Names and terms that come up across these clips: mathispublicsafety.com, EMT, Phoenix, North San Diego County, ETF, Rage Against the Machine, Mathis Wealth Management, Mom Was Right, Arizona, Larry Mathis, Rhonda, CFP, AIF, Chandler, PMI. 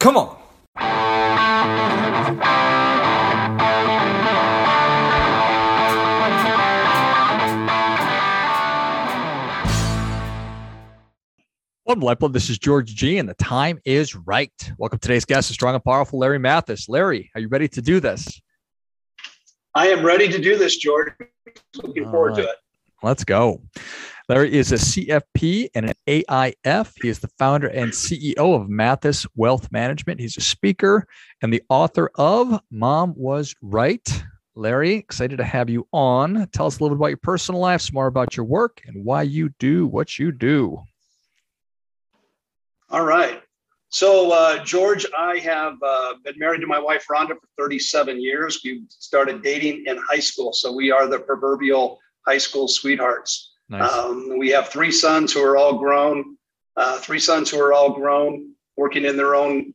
Come on. This is George G, and the time is right. Welcome to today's guest, the strong and powerful Larry Mathis. Larry, are you ready to do this? I am ready to do this, George. Looking forward to it. Let's go. Larry is a CFP and an AIF. He is the founder and CEO of Mathis Wealth Management. He's a speaker and the author of Mom Was Right. Larry, excited to have you on. Tell us a little bit about your personal life, some more about your work, and why you do what you do. All right. So, George, I have been married to my wife, Rhonda, for 37 years. We started dating in high school, so we are the proverbial high school sweethearts. Nice. We have three sons who are all grown, working in their own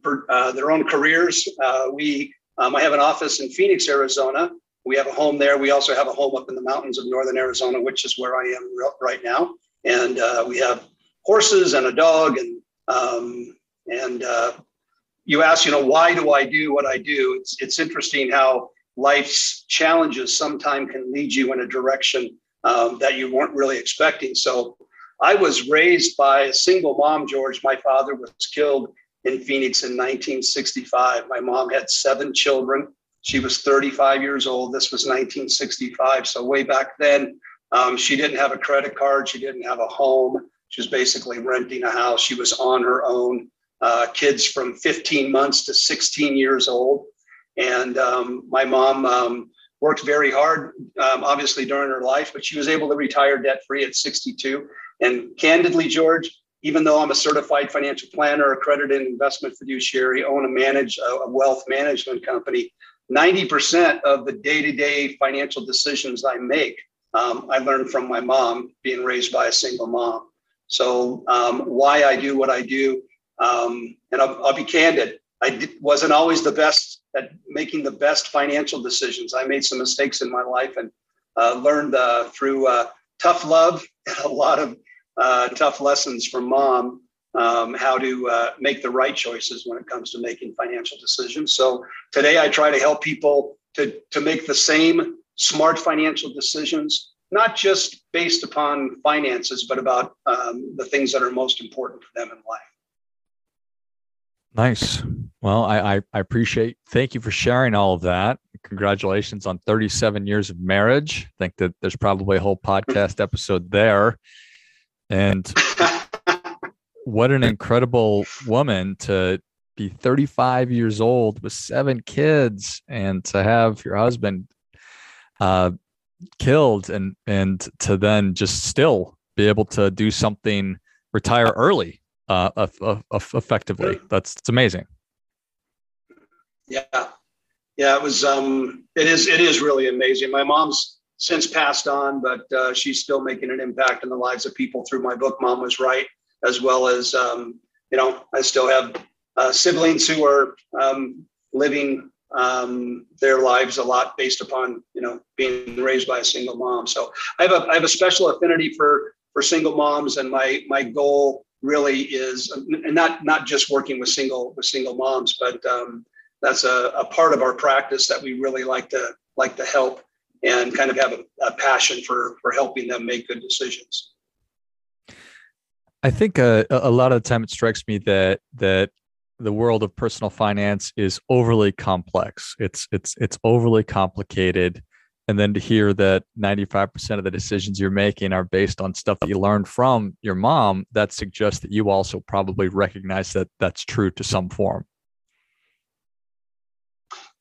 careers. I have an office in Phoenix, Arizona. We have a home there. We also have a home up in the mountains of northern Arizona, which is where I am right now. And we have horses and a dog. And you ask, why do I do what I do? It's interesting how life's challenges sometimes can lead you in a direction that you weren't really expecting. So I was raised by a single mom, George. My father was killed in Phoenix in 1965. My mom had seven children. She was 35 years old. This was 1965. So way back then, she didn't have a credit card. She didn't have a home. She was basically renting a house. She was on her own, kids from 15 months to 16 years old. And my mom worked very hard, obviously, during her life, but she was able to retire debt-free at 62. And candidly, George, even though I'm a certified financial planner, accredited investment fiduciary, own and manage a wealth management company, 90% of the day-to-day financial decisions I make, I learned from my mom, being raised by a single mom. So why I do what I do, and I'll be candid, wasn't always the best at making the best financial decisions. I made some mistakes in my life and learned through tough love, a lot of tough lessons from mom, how to make the right choices when it comes to making financial decisions. So today I try to help people to make the same smart financial decisions, not just based upon finances, but about the things that are most important to them in life. Nice. Well, I appreciate, thank you for sharing all of that. Congratulations on 37 years of marriage. I think that there's probably a whole podcast episode there. And what an incredible woman to be 35 years old with seven kids and to have your husband killed and to then just still be able to do something, retire early effectively. That's amazing. Yeah, it is really amazing. My mom's since passed on, but she's still making an impact in the lives of people through my book Mom Was Right, as well as I still have siblings who are living their lives a lot based upon, being raised by a single mom. So I have a special affinity for single moms. And my goal really is not just working with single moms, but that's a part of our practice that we really like to help and kind of have a passion for helping them make good decisions. I think a lot of the time it strikes me that the world of personal finance is overly complex. It's overly complicated. And then to hear that 95% of the decisions you're making are based on stuff that you learned from your mom, that suggests that you also probably recognize that that's true to some form.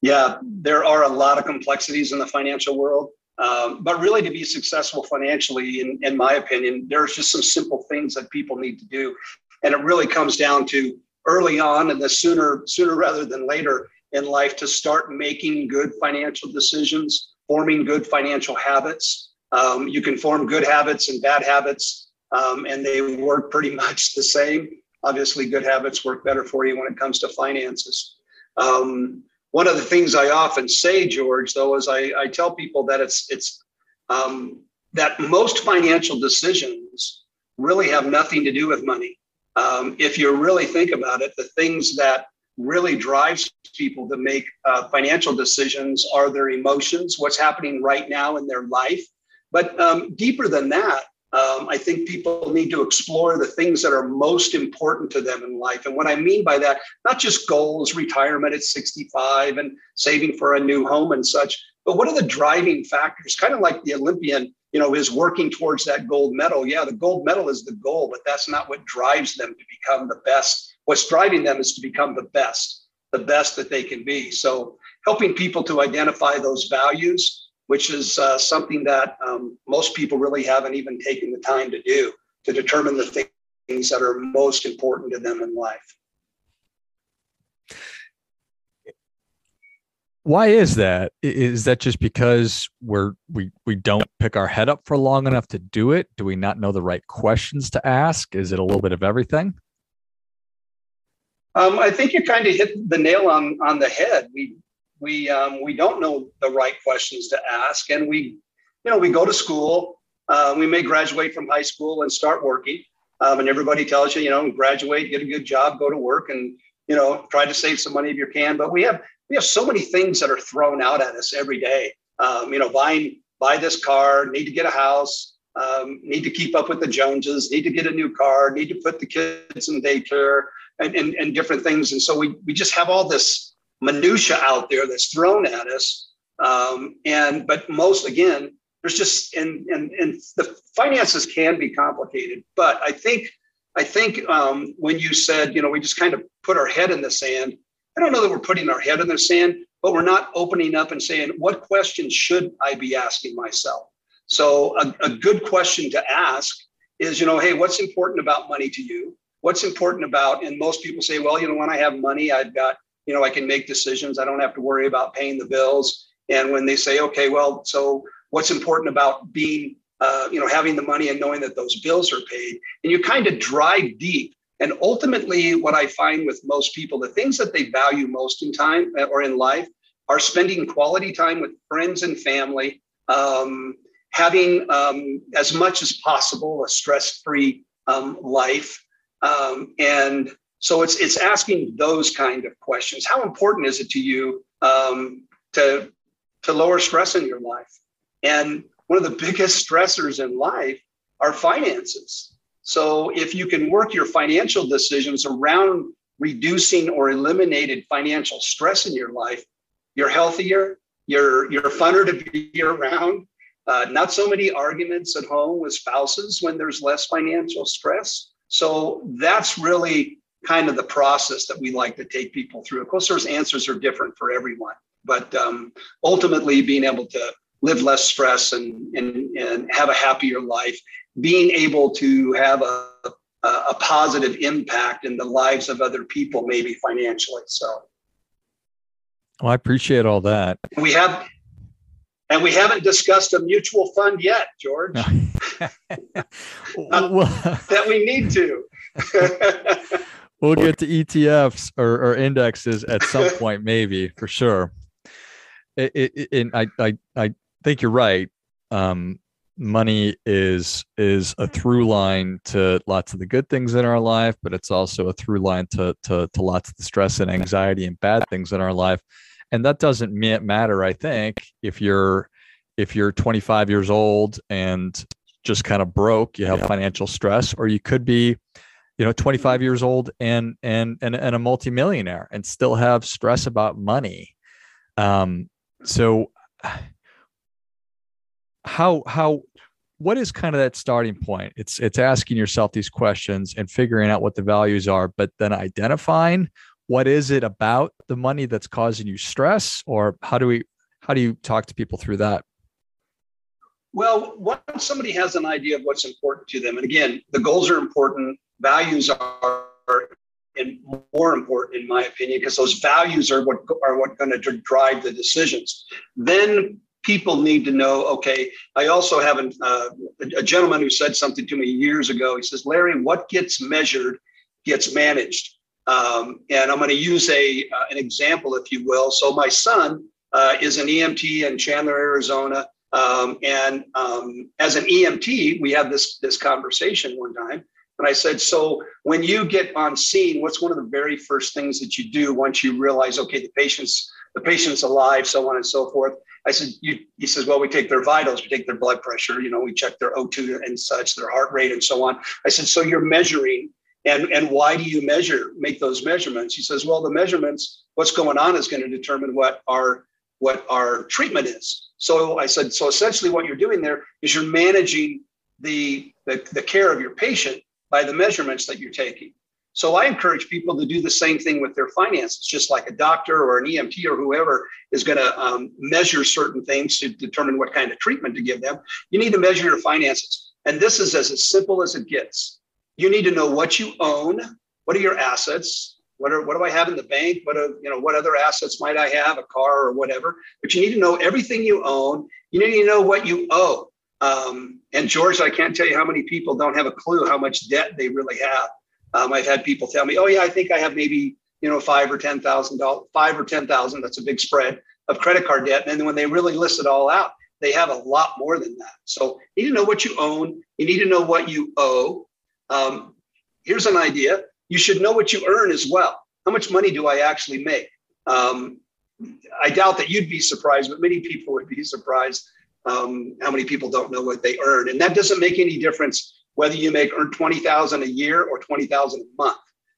Yeah, there are a lot of complexities in the financial world. But really, to be successful financially, in my opinion, there's just some simple things that people need to do. And it really comes down to early on, and the sooner rather than later in life, to start making good financial decisions, forming good financial habits. You can form good habits and bad habits, and they work pretty much the same. Obviously, good habits work better for you when it comes to finances. One of the things I often say, George, though, is I tell people that it's that most financial decisions really have nothing to do with money. If you really think about it, the things that really drives people to make financial decisions are their emotions, what's happening right now in their life. But deeper than that, I think people need to explore the things that are most important to them in life. And what I mean by that, not just goals, retirement at 65 and saving for a new home and such, but what are the driving factors? Kind of like the Olympian, you know, is working towards that gold medal. Yeah, the gold medal is the goal, but that's not what drives them to become the best. What's driving them is to become the best that they can be. So helping people to identify those values, which is something that most people really haven't even taken the time to do, to determine the things that are most important to them in life. Why is that? Is that just because we don't pick our head up for long enough to do it? Do we not know the right questions to ask? Is it a little bit of everything? I think you kind of hit the nail on the head. We don't know the right questions to ask, and we go to school. We may graduate from high school and start working, and everybody tells you, graduate, get a good job, go to work, and try to save some money if you can. But we have so many things that are thrown out at us every day. Buy this car, need to get a house, need to keep up with the Joneses, need to get a new car, need to put the kids in daycare, and different things. And so we just have all this minutia out there that's thrown at us, but most, again, there's just and the finances can be complicated. But I think when you said we just kind of put our head in the sand, I don't know that we're putting our head in the sand, but we're not opening up and saying, what questions should I be asking myself? So a good question to ask is, hey, what's important about money to you? What's important about? And most people say, well, when I have money, I've got, I can make decisions. I don't have to worry about paying the bills. And when they say, okay, well, so what's important about being, having the money and knowing that those bills are paid? And you kind of drive deep. And ultimately, what I find with most people, the things that they value most in time or in life are spending quality time with friends and family, having as much as possible a stress-free life, and so it's asking those kind of questions. How important is it to you to lower stress in your life? And one of the biggest stressors in life are finances. So if you can work your financial decisions around reducing or eliminated financial stress in your life, you're healthier, you're funner to be around. Not so many arguments at home with spouses when there's less financial stress. So that's really kind of the process that we like to take people through. Of course, those answers are different for everyone, but ultimately being able to live less stress and have a happier life, being able to have a positive impact in the lives of other people, maybe financially. So. Well, I appreciate all that. We haven't discussed a mutual fund yet, George. That we need to. We'll get to ETFs or indexes at some point, maybe, for sure. I think you're right. Money is a through line to lots of the good things in our life, but it's also a through line to lots of the stress and anxiety and bad things in our life. And that doesn't matter, I think, if you're 25 years old and just kind of broke, you have financial stress, or you could be 25 years old and a multimillionaire and still have stress about money. So what is kind of that starting point? It's asking yourself these questions and figuring out what the values are, but then identifying what is it about the money that's causing you stress, or how do you talk to people through that? Well, once somebody has an idea of what's important to them, and again, the goals are important, values are more important, in my opinion, because those values are what going to drive the decisions. Then people need to know, okay, I also have a gentleman who said something to me years ago. He says, Larry, what gets measured gets managed. And I'm going to use an example, if you will. So my son is an EMT in Chandler, Arizona. As an EMT, we had this conversation one time. And I said, so when you get on scene, what's one of the very first things that you do once you realize, okay, the patient's alive, so on and so forth? I said, he says, well, we take their vitals, we take their blood pressure, you know, we check their O2 and such, their heart rate and so on. I said, so you're measuring, and why do you make those measurements? He says, well, the measurements, what's going on is going to determine what our treatment is. So I said, so essentially what you're doing there is you're managing the care of your patient by the measurements that you're taking. So I encourage people to do the same thing with their finances, just like a doctor or an EMT or whoever is going to measure certain things to determine what kind of treatment to give them. You need to measure your finances. And this is as simple as it gets. You need to know what you own. What are your assets? What do I have in the bank? What other assets might I have? A car or whatever. But you need to know everything you own. You need to know what you owe. And George, I can't tell you how many people don't have a clue how much debt they really have. I've had people tell me, oh yeah, I think I have maybe, $5,000 or $10,000. That's a big spread of credit card debt. And then when they really list it all out, they have a lot more than that. So you need to know what you own. You need to know what you owe. Here's an idea. You should know what you earn as well. How much money do I actually make? I doubt that you'd be surprised, but many people would be surprised how many people don't know what they earn. And that doesn't make any difference whether you earn $20,000 a year or $20,000 a month.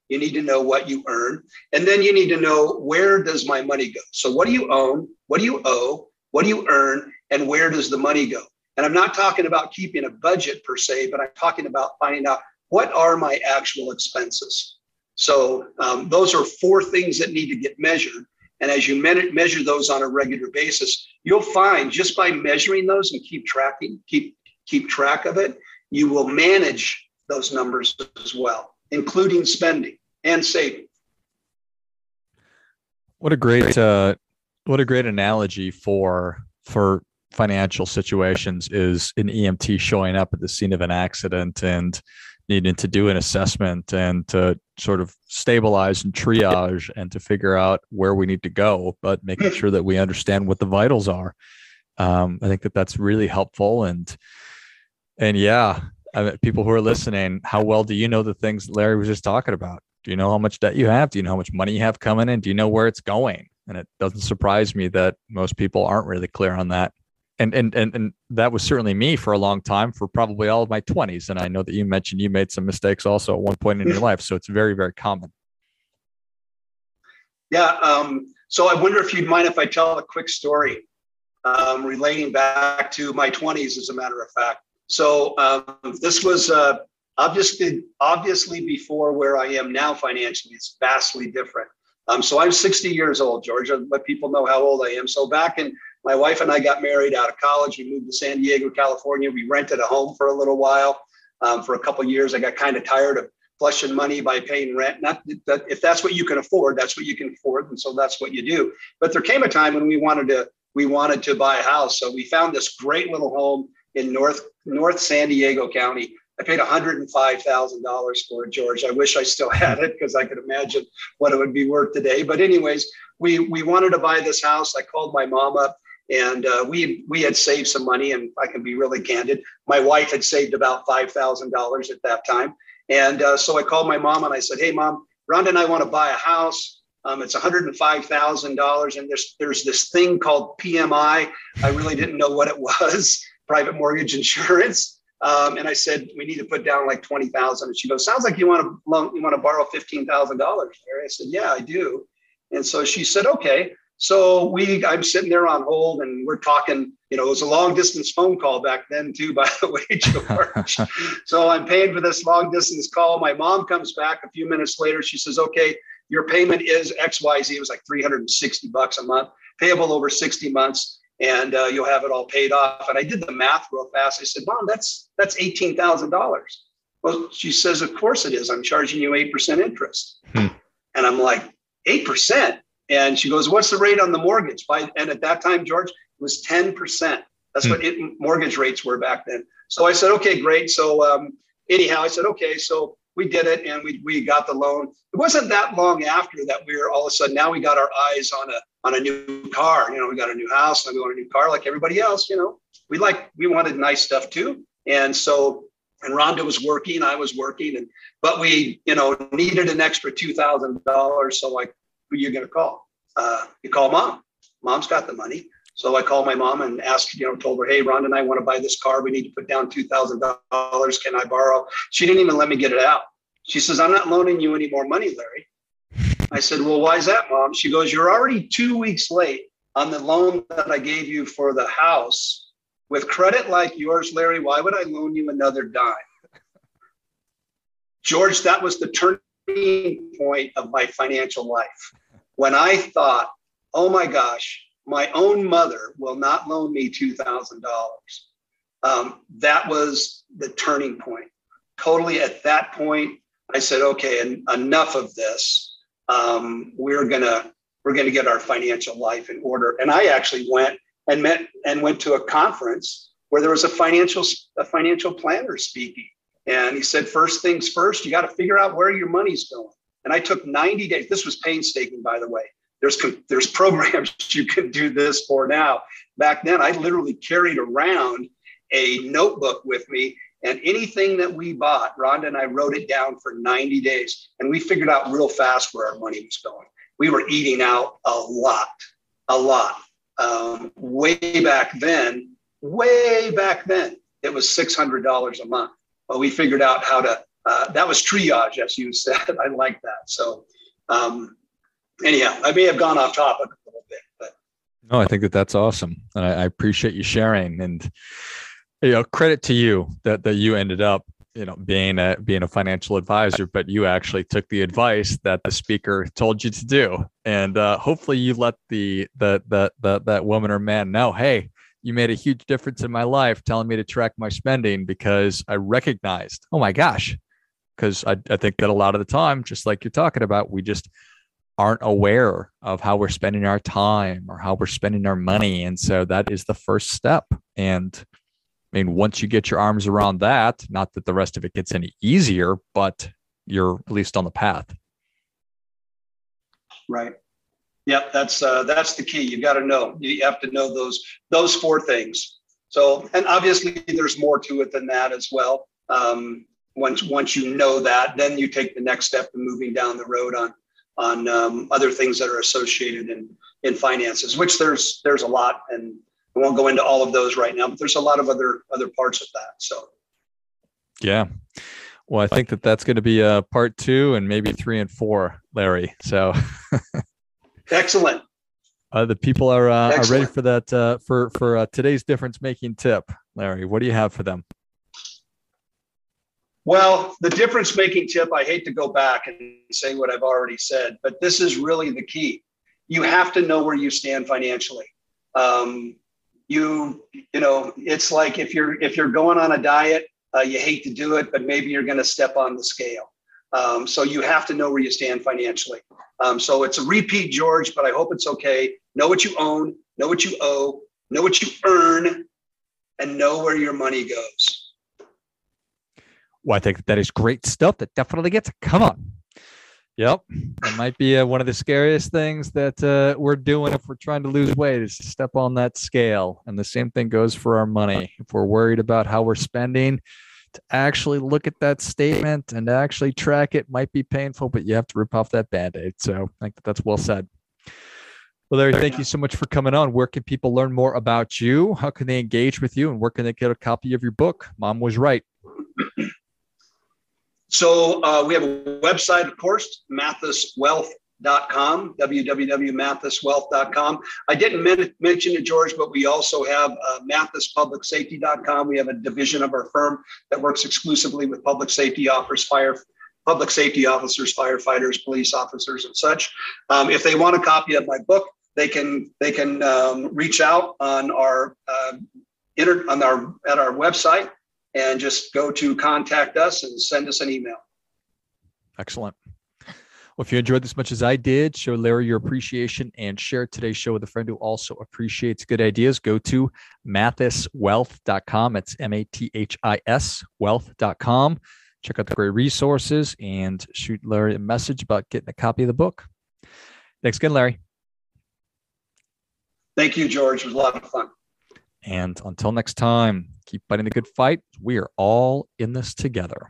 You need to know what you earn. And then you need to know, where does my money go? So what do you own? What do you owe? What do you earn? And where does the money go? And I'm not talking about keeping a budget per se, but I'm talking about finding out, what are my actual expenses? So those are four things that need to get measured. And as you measure those on a regular basis, you'll find, just by measuring those and keep track of it, you will manage those numbers as well, including spending and saving. What a great analogy for financial situations is an EMT showing up at the scene of an accident and needing to do an assessment and to sort of stabilize and triage and to figure out where we need to go, but making sure that we understand what the vitals are. I think that's really helpful. And yeah, I mean, people who are listening, how well do you know the things Larry was just talking about? Do you know how much debt you have? Do you know how much money you have coming in? Do you know where it's going? And it doesn't surprise me that most people aren't really clear on that. And that was certainly me for a long time, for probably all of my 20s. And I know that you mentioned you made some mistakes also at one point in your life. So it's very, very common. Yeah. So I wonder if you'd mind if I tell a quick story relating back to my 20s, as a matter of fact. So this was obviously before where I am now financially. It's vastly different. So I'm 60 years old, George. I'll let people know how old I am. So back in my wife and I got married out of college. We moved to San Diego, California. We rented a home for a little while, for a couple of years. I got kind of tired of flushing money by paying rent. If that's what you can afford, that's what you can afford, and so that's what you do. But there came a time when we wanted to buy a house. So we found this great little home in North San Diego County. I paid $105,000 for it, George. I wish I still had it, because I could imagine what it would be worth today. But anyways, we wanted to buy this house. I called my mom up, and we had saved some money, and I can be really candid. My wife had saved about $5,000 at that time. And so I called my mom and I said, hey, Mom, Rhonda and I want to buy a house. It's $105,000, and there's this thing called PMI. I really didn't know what it was, private mortgage insurance. And I said, we need to put down like $20,000. And she goes, sounds like you want to borrow $15,000. I said, yeah, I do. And so she said, okay. So I'm sitting there on hold, and we're talking, it was a long distance phone call back then too, by the way, George. So I'm paying for this long distance call. My mom comes back a few minutes later. She says, okay, your payment is XYZ. It was like $360 a month, payable over 60 months. And you'll have it all paid off. And I did the math real fast. I said, Mom, that's $18,000. Well, she says, of course it is. I'm charging you 8% interest. And I'm like, 8%? And she goes, what's the rate on the mortgage? And at that time, George, it was 10%. That's what mortgage rates were back then. So I said, okay, great. So anyhow, I said, okay, so we did it, and we got the loan. It wasn't that long after that we were all of a sudden, now we got our eyes on a new car. We got a new house, and we want a new car like everybody else. We wanted nice stuff too. And so And Rhonda was working, I was working, but we, needed an extra $2,000. So who are you going to call? You call mom. Mom's got the money. So I called my mom and asked, told her, hey, Rhonda and I want to buy this car. We need to put down $2,000. Can I borrow? She didn't even let me get it out. She says, I'm not loaning you any more money, Larry. I said, well, why is that, Mom? She goes, you're already 2 weeks late on the loan that I gave you for the house. With credit like yours, Larry, why would I loan you another dime? George, that was the turning point of my financial life. When I thought, oh my gosh, my own mother will not loan me $2,000. That was the turning point. Totally at that point, I said, okay, enough of this. We're gonna get our financial life in order. And I actually went to a conference where there was a financial planner speaking. And he said, first things first, you got to figure out where your money's going. And I took 90 days. This was painstaking, by the way. There's programs you can do this for now. Back then, I literally carried around a notebook with me, and anything that we bought, Rhonda and I wrote it down for 90 days. And we figured out real fast where our money was going. We were eating out a lot. Way back then, it was $600 a month. But we figured out how to, that was triage, as you said. I like that. So anyhow, I may have gone off topic a little bit, but. No, I think that's awesome. And I appreciate you sharing, and, credit to you that you ended up, being a financial advisor, but you actually took the advice that the speaker told you to do, and hopefully you let that woman or man know, hey, you made a huge difference in my life, telling me to track my spending, because I recognized, oh my gosh, because I think that a lot of the time, just like you're talking about, we just aren't aware of how we're spending our time or how we're spending our money, and so that is the first step. And once you get your arms around that, not that the rest of it gets any easier, but you're at least on the path. Right. Yep. That's the key. You've got to know. You have to know those four things. So, and obviously there's more to it than that as well. Once you know that, then you take the next step in moving down the road on other things that are associated in finances, which there's a lot, and I won't go into all of those right now, but there's a lot of other parts of that. So, yeah. Well, I think that's going to be part 2 and maybe 3 and 4, Larry. So, excellent. The people are ready for that for today's difference-making tip, Larry. What do you have for them? Well, the difference-making tip. I hate to go back and say what I've already said, but this is really the key. You have to know where you stand financially. It's like if you're going on a diet, you hate to do it, but maybe you're going to step on the scale. So you have to know where you stand financially. So it's a repeat, George, but I hope it's okay. Know what you own, know what you owe, know what you earn, and know where your money goes. Well, I think that is great stuff. That definitely gets a come on. Yep. That might be one of the scariest things that we're doing if we're trying to lose weight, is to step on that scale. And the same thing goes for our money. If we're worried about how we're spending, to actually look at that statement and actually track it might be painful, but you have to rip off that Band-Aid. So I think that's well said. Well, Larry, thank you so much for coming on. Where can people learn more about you? How can they engage with you? And where can they get a copy of your book, Mom Was Right? So we have a website, of course, mathiswealth.com, www.mathiswealth.com. I didn't mention it, George, but we also have mathispublicsafety.com. We have a division of our firm that works exclusively with public safety officers, firefighters, police officers, and such. If they want a copy of my book, they can reach out on our website. And just go to contact us and send us an email. Excellent. Well, if you enjoyed this as much as I did, show Larry your appreciation and share today's show with a friend who also appreciates good ideas. Go to mathiswealth.com. It's MATHIS wealth.com. Check out the great resources and shoot Larry a message about getting a copy of the book. Thanks again, Larry. Thank you, George. It was a lot of fun. And until next time, keep fighting the good fight. We are all in this together.